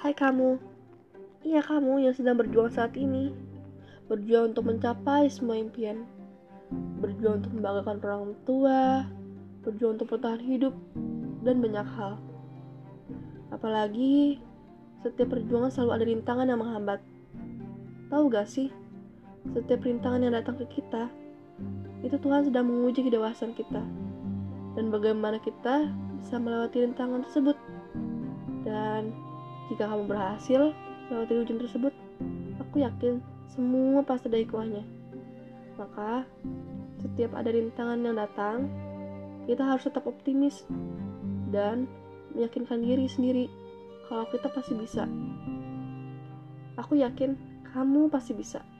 Hai kamu. Iya, kamu yang sedang berjuang saat ini. Berjuang untuk mencapai semua impian. Berjuang untuk membanggakan orang tua, berjuang untuk bertahan hidup, dan banyak hal. Apalagi, setiap perjuangan selalu ada rintangan yang menghambat. Tahu gak sih, setiap rintangan yang datang ke kita, itu Tuhan sedang menguji kedewasaan kita. Dan bagaimana kita bisa melewati rintangan tersebut. Dan jika kamu berhasil melewati ujian tersebut, aku yakin semua pasti ada hikmahnya. Maka, setiap ada rintangan yang datang, kita harus tetap optimis dan meyakinkan diri sendiri kalau kita pasti bisa. Aku yakin kamu pasti bisa.